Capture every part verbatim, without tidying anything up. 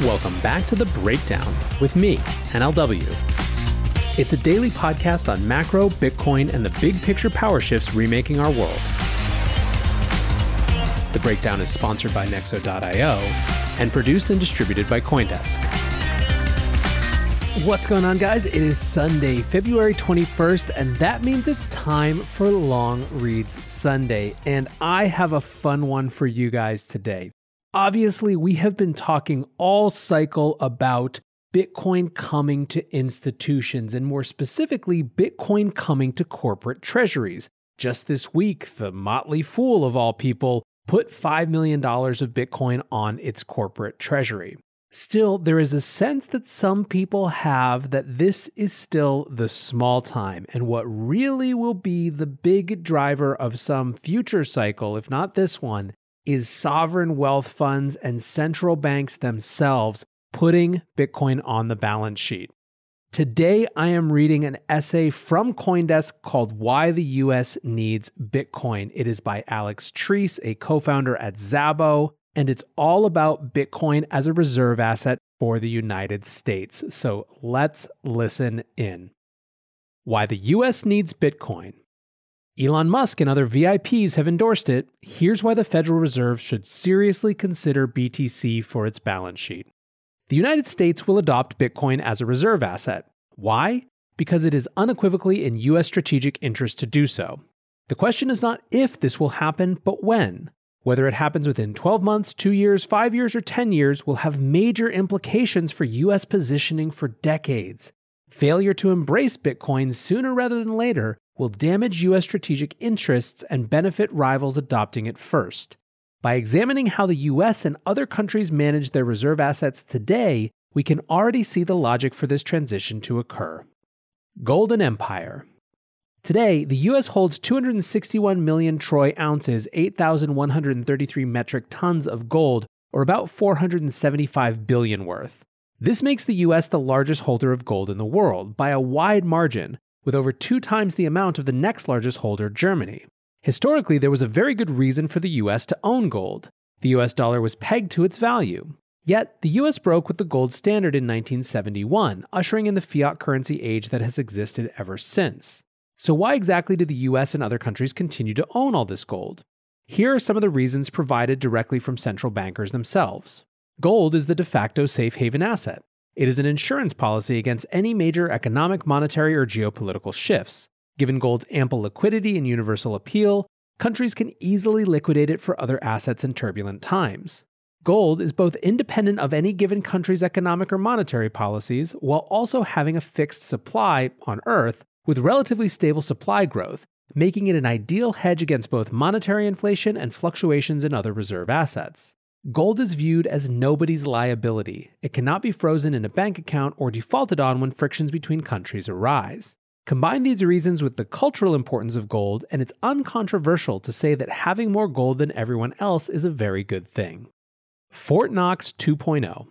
Welcome back to The Breakdown with me, N L W. It's a daily podcast on macro, Bitcoin, and the big picture power shifts remaking our world. The Breakdown is sponsored by Nexo dot i o and produced and distributed by CoinDesk. What's going on, guys? It is Sunday, February twenty-first, and that means it's time for Long Reads Sunday. And I have a fun one for you guys today. Obviously, we have been talking all cycle about Bitcoin coming to institutions, and more specifically, Bitcoin coming to corporate treasuries. Just this week, the Motley Fool, of all people, put five million dollars of Bitcoin on its corporate treasury. Still, there is a sense that some people have that this is still the small time, and what really will be the big driver of some future cycle, if not this one, is sovereign wealth funds and central banks themselves putting Bitcoin on the balance sheet. Today, I am reading an essay from CoinDesk called Why the U S Needs Bitcoin. It is by Alex Treese, a co-founder at Zabo, and it's all about Bitcoin as a reserve asset for the United States. So let's listen in. Why the U S Needs Bitcoin. Elon Musk and other V I Ps have endorsed it. Here's why the Federal Reserve should seriously consider B T C for its balance sheet. The United States will adopt Bitcoin as a reserve asset. Why? Because it is unequivocally in U S strategic interest to do so. The question is not if this will happen, but when. Whether it happens within twelve months, two years, five years, or ten years will have major implications for U S positioning for decades. Failure to embrace Bitcoin sooner rather than later will damage U S strategic interests and benefit rivals adopting it first. By examining how the U S and other countries manage their reserve assets today, we can already see the logic for this transition to occur. Golden Empire. Today, the U S holds two hundred sixty-one million troy ounces, eight thousand one hundred thirty-three metric tons of gold, or about four hundred seventy-five billion worth. This makes the U S the largest holder of gold in the world, by a wide margin, with over two times the amount of the next largest holder, Germany. Historically, there was a very good reason for the U S to own gold. The U S dollar was pegged to its value. Yet, the U S broke with the gold standard in nineteen seventy-one, ushering in the fiat currency age that has existed ever since. So why exactly did the U S and other countries continue to own all this gold? Here are some of the reasons provided directly from central bankers themselves. Gold is the de facto safe haven asset. It is an insurance policy against any major economic, monetary, or geopolitical shifts. Given gold's ample liquidity and universal appeal, countries can easily liquidate it for other assets in turbulent times. Gold is both independent of any given country's economic or monetary policies, while also having a fixed supply on Earth with relatively stable supply growth, making it an ideal hedge against both monetary inflation and fluctuations in other reserve assets. Gold is viewed as nobody's liability. It cannot be frozen in a bank account or defaulted on when frictions between countries arise. Combine these reasons with the cultural importance of gold, and it's uncontroversial to say that having more gold than everyone else is a very good thing. Fort Knox two point oh.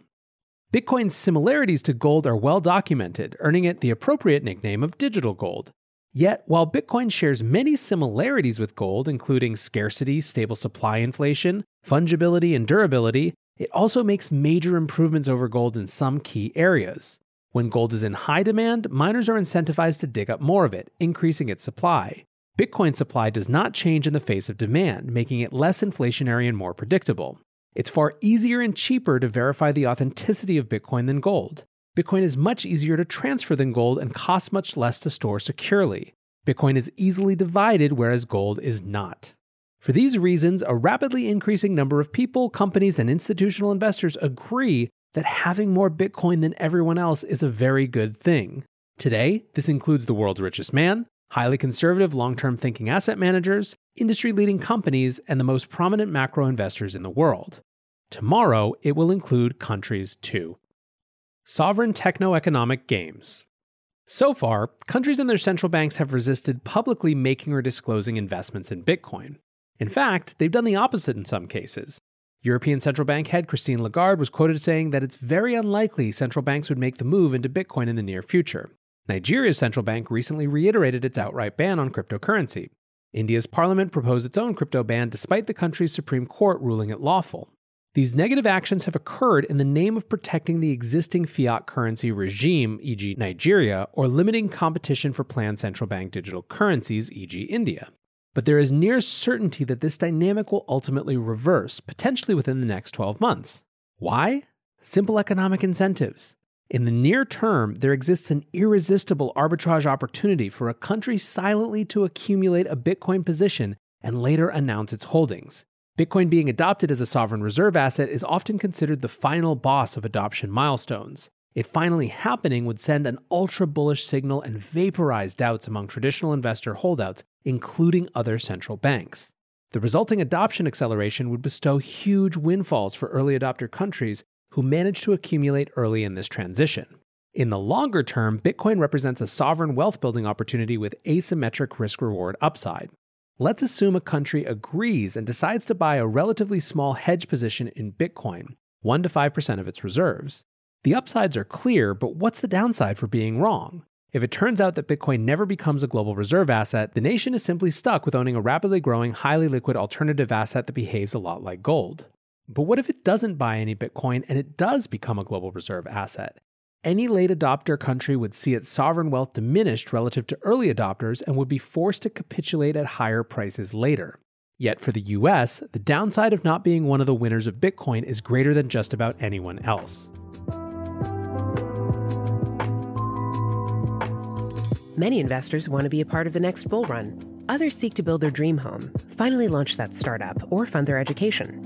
Bitcoin's similarities to gold are well documented, earning it the appropriate nickname of digital gold. Yet, while Bitcoin shares many similarities with gold, including scarcity, stable supply inflation, fungibility, and durability, it also makes major improvements over gold in some key areas. When gold is in high demand, miners are incentivized to dig up more of it, increasing its supply. Bitcoin's supply does not change in the face of demand, making it less inflationary and more predictable. It's far easier and cheaper to verify the authenticity of Bitcoin than gold. Bitcoin is much easier to transfer than gold and costs much less to store securely. Bitcoin is easily divided, whereas gold is not. For these reasons, a rapidly increasing number of people, companies, and institutional investors agree that having more Bitcoin than everyone else is a very good thing. Today, this includes the world's richest man, highly conservative long-term thinking asset managers, industry-leading companies, and the most prominent macro investors in the world. Tomorrow, it will include countries too. Sovereign techno-economic games. So far, countries and their central banks have resisted publicly making or disclosing investments in Bitcoin. In fact, they've done the opposite in some cases. European Central Bank head Christine Lagarde was quoted saying that it's very unlikely central banks would make the move into Bitcoin in the near future. Nigeria's central bank recently reiterated its outright ban on cryptocurrency. India's parliament proposed its own crypto ban despite the country's Supreme Court ruling it lawful. These negative actions have occurred in the name of protecting the existing fiat currency regime, for example. Nigeria, or limiting competition for planned central bank digital currencies, for example. India. But there is near certainty that this dynamic will ultimately reverse, potentially within the next twelve months. Why? Simple economic incentives. In the near term, there exists an irresistible arbitrage opportunity for a country silently to accumulate a Bitcoin position and later announce its holdings. Bitcoin being adopted as a sovereign reserve asset is often considered the final boss of adoption milestones. It finally happening would send an ultra-bullish signal and vaporize doubts among traditional investor holdouts, including other central banks. The resulting adoption acceleration would bestow huge windfalls for early adopter countries who managed to accumulate early in this transition. In the longer term, Bitcoin represents a sovereign wealth-building opportunity with asymmetric risk-reward upside. Let's assume a country agrees and decides to buy a relatively small hedge position in Bitcoin, one to five percent of its reserves. The upsides are clear, but what's the downside for being wrong? If it turns out that Bitcoin never becomes a global reserve asset, the nation is simply stuck with owning a rapidly growing, highly liquid alternative asset that behaves a lot like gold. But what if it doesn't buy any Bitcoin and it does become a global reserve asset? Any late adopter country would see its sovereign wealth diminished relative to early adopters and would be forced to capitulate at higher prices later. Yet for the U S, the downside of not being one of the winners of Bitcoin is greater than just about anyone else. Many investors want to be a part of the next bull run. Others seek to build their dream home, finally launch that startup, or fund their education.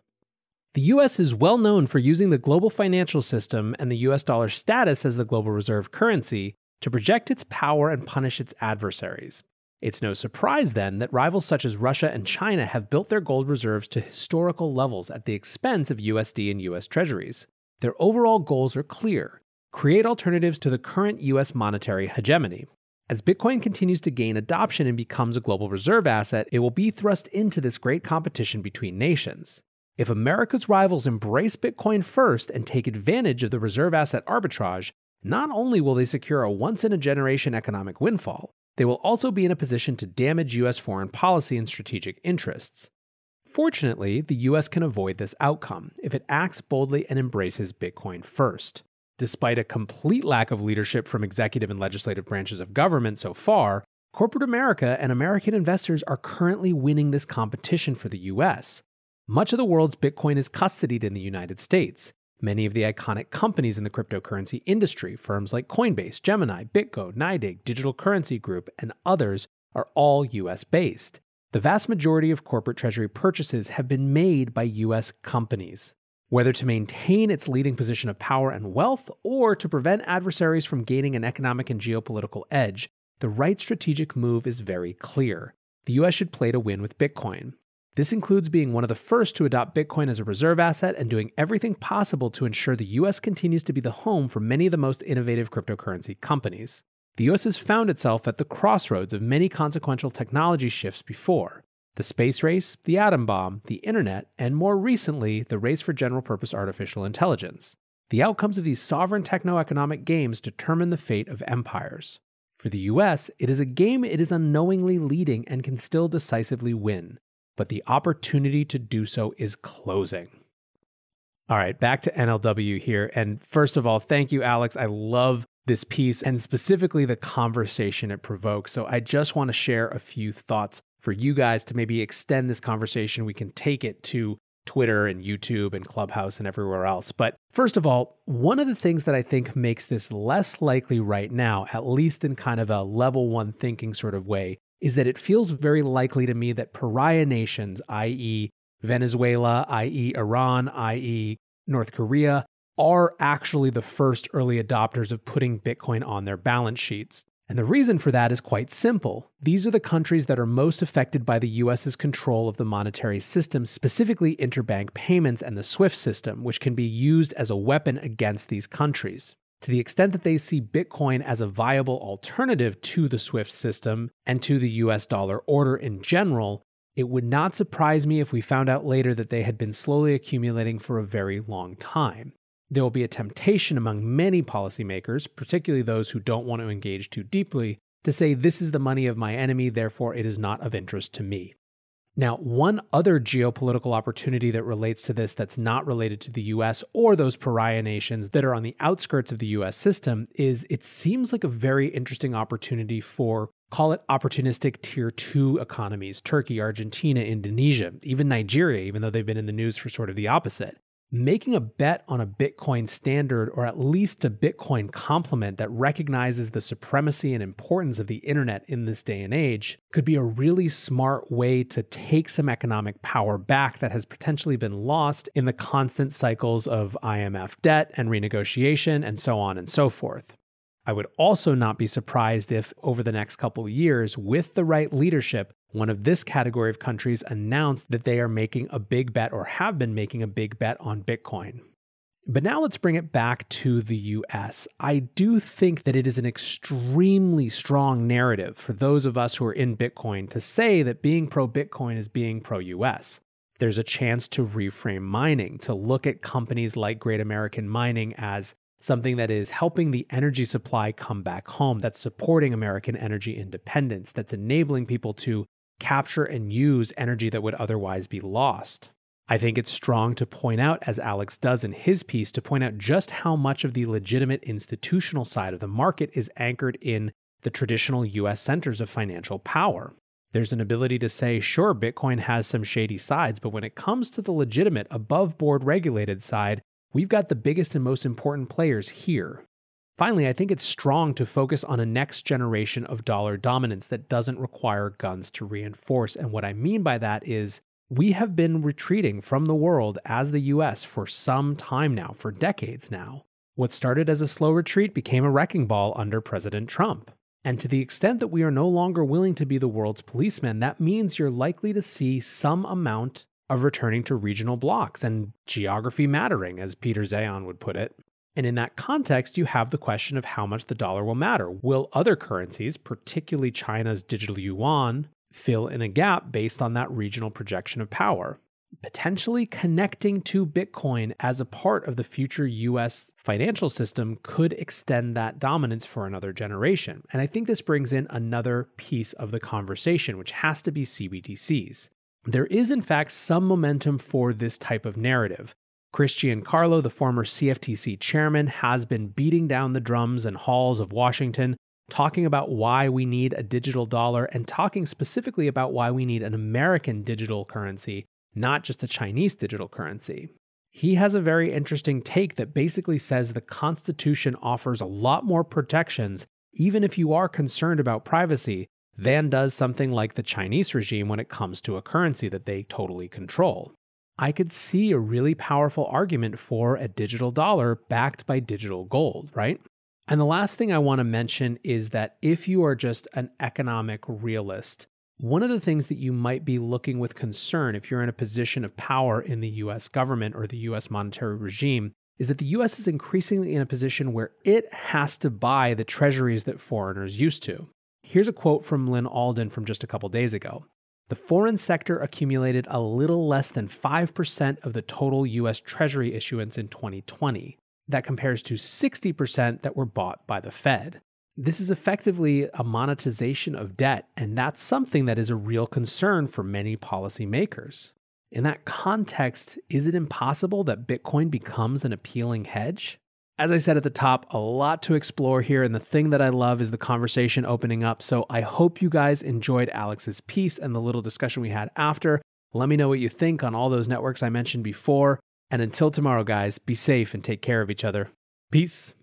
The U S is well known for using the global financial system and the U S dollar's status as the global reserve currency to project its power and punish its adversaries. It's no surprise, then, that rivals such as Russia and China have built their gold reserves to historical levels at the expense of U S D and U S treasuries. Their overall goals are clear: create alternatives to the current U S monetary hegemony. As Bitcoin continues to gain adoption and becomes a global reserve asset, it will be thrust into this great competition between nations. If America's rivals embrace Bitcoin first and take advantage of the reserve asset arbitrage, not only will they secure a once-in-a-generation economic windfall, they will also be in a position to damage U S foreign policy and strategic interests. Fortunately, the U S can avoid this outcome if it acts boldly and embraces Bitcoin first. Despite a complete lack of leadership from executive and legislative branches of government so far, corporate America and American investors are currently winning this competition for the U S. Much of the world's Bitcoin is custodied in the United States. Many of the iconic companies in the cryptocurrency industry, firms like Coinbase, Gemini, BitGo, Nydig, Digital Currency Group, and others, are all U S-based. The vast majority of corporate treasury purchases have been made by U S companies. Whether to maintain its leading position of power and wealth or to prevent adversaries from gaining an economic and geopolitical edge, the right strategic move is very clear. The U S should play to win with Bitcoin. This includes being one of the first to adopt Bitcoin as a reserve asset and doing everything possible to ensure the U S continues to be the home for many of the most innovative cryptocurrency companies. The U S has found itself at the crossroads of many consequential technology shifts before. The space race, the atom bomb, the internet, and more recently, the race for general-purpose artificial intelligence. The outcomes of these sovereign techno-economic games determine the fate of empires. For the U S, it is a game it is unknowingly leading and can still decisively win, but the opportunity to do so is closing. All right, back to N L W here, and first of all, thank you, Alex. I love this piece, and specifically the conversation it provokes, so I just want to share a few thoughts for you guys to maybe extend this conversation. We can take it to Twitter and YouTube and Clubhouse and everywhere else. But first of all, one of the things that I think makes this less likely right now, at least in kind of a level one thinking sort of way, is that it feels very likely to me that pariah nations, that is. Venezuela, that is. Iran, that is. North Korea, are actually the first early adopters of putting Bitcoin on their balance sheets. And the reason for that is quite simple. These are the countries that are most affected by the U S's control of the monetary system, specifically interbank payments and the SWIFT system, which can be used as a weapon against these countries. To the extent that they see Bitcoin as a viable alternative to the SWIFT system and to the U S dollar order in general, it would not surprise me if we found out later that they had been slowly accumulating for a very long time. There will be a temptation among many policymakers, particularly those who don't want to engage too deeply, to say this is the money of my enemy, therefore it is not of interest to me. Now, one other geopolitical opportunity that relates to this that's not related to the U S or those pariah nations that are on the outskirts of the U S system is it seems like a very interesting opportunity for, call it opportunistic tier two economies, Turkey, Argentina, Indonesia, even Nigeria, even though they've been in the news for sort of the opposite. Making a bet on a Bitcoin standard, or at least a Bitcoin complement that recognizes the supremacy and importance of the internet in this day and age, could be a really smart way to take some economic power back that has potentially been lost in the constant cycles of I M F debt and renegotiation and so on and so forth. I would also not be surprised if, over the next couple years, with the right leadership, one of this category of countries announced that they are making a big bet or have been making a big bet on Bitcoin. But now let's bring it back to the U S. I do think that it is an extremely strong narrative for those of us who are in Bitcoin to say that being pro-Bitcoin is being pro-U S. There's a chance to reframe mining, to look at companies like Great American Mining as something that is helping the energy supply come back home, that's supporting American energy independence, that's enabling people to capture and use energy that would otherwise be lost. I think it's strong to point out, as Alex does in his piece, to point out just how much of the legitimate institutional side of the market is anchored in the traditional U S centers of financial power. There's an ability to say, sure, Bitcoin has some shady sides, but when it comes to the legitimate, above-board regulated side, we've got the biggest and most important players here. Finally, I think it's strong to focus on a next generation of dollar dominance that doesn't require guns to reinforce. And what I mean by that is we have been retreating from the world as the U S for some time now, for decades now. What started as a slow retreat became a wrecking ball under President Trump. And to the extent that we are no longer willing to be the world's policeman, that means you're likely to see some amount of returning to regional blocks and geography mattering, as Peter Zeihan would put it. And in that context, you have the question of how much the dollar will matter. Will other currencies, particularly China's digital yuan, fill in a gap based on that regional projection of power? Potentially connecting to Bitcoin as a part of the future U S financial system could extend that dominance for another generation. And I think this brings in another piece of the conversation, which has to be C B D Cs. There is, in fact, some momentum for this type of narrative. Christian Carlo, the former C F T C chairman, has been beating down the drums and halls of Washington, talking about why we need a digital dollar and talking specifically about why we need an American digital currency, not just a Chinese digital currency. He has a very interesting take that basically says the Constitution offers a lot more protections, even if you are concerned about privacy, than does something like the Chinese regime when it comes to a currency that they totally control. I could see a really powerful argument for a digital dollar backed by digital gold, right? And the last thing I want to mention is that if you are just an economic realist, one of the things that you might be looking with concern if you're in a position of power in the U S government or the U S monetary regime is that the U S is increasingly in a position where it has to buy the treasuries that foreigners used to. Here's a quote from Lynn Alden from just a couple days ago. The foreign sector accumulated a little less than five percent of the total U S Treasury issuance in twenty twenty. That compares to sixty percent that were bought by the Fed. This is effectively a monetization of debt, and that's something that is a real concern for many policymakers. In that context, is it impossible that Bitcoin becomes an appealing hedge? As I said at the top, a lot to explore here, and the thing that I love is the conversation opening up. So I hope you guys enjoyed Alex's piece and the little discussion we had after. Let me know what you think on all those networks I mentioned before. And until tomorrow, guys, be safe and take care of each other. Peace.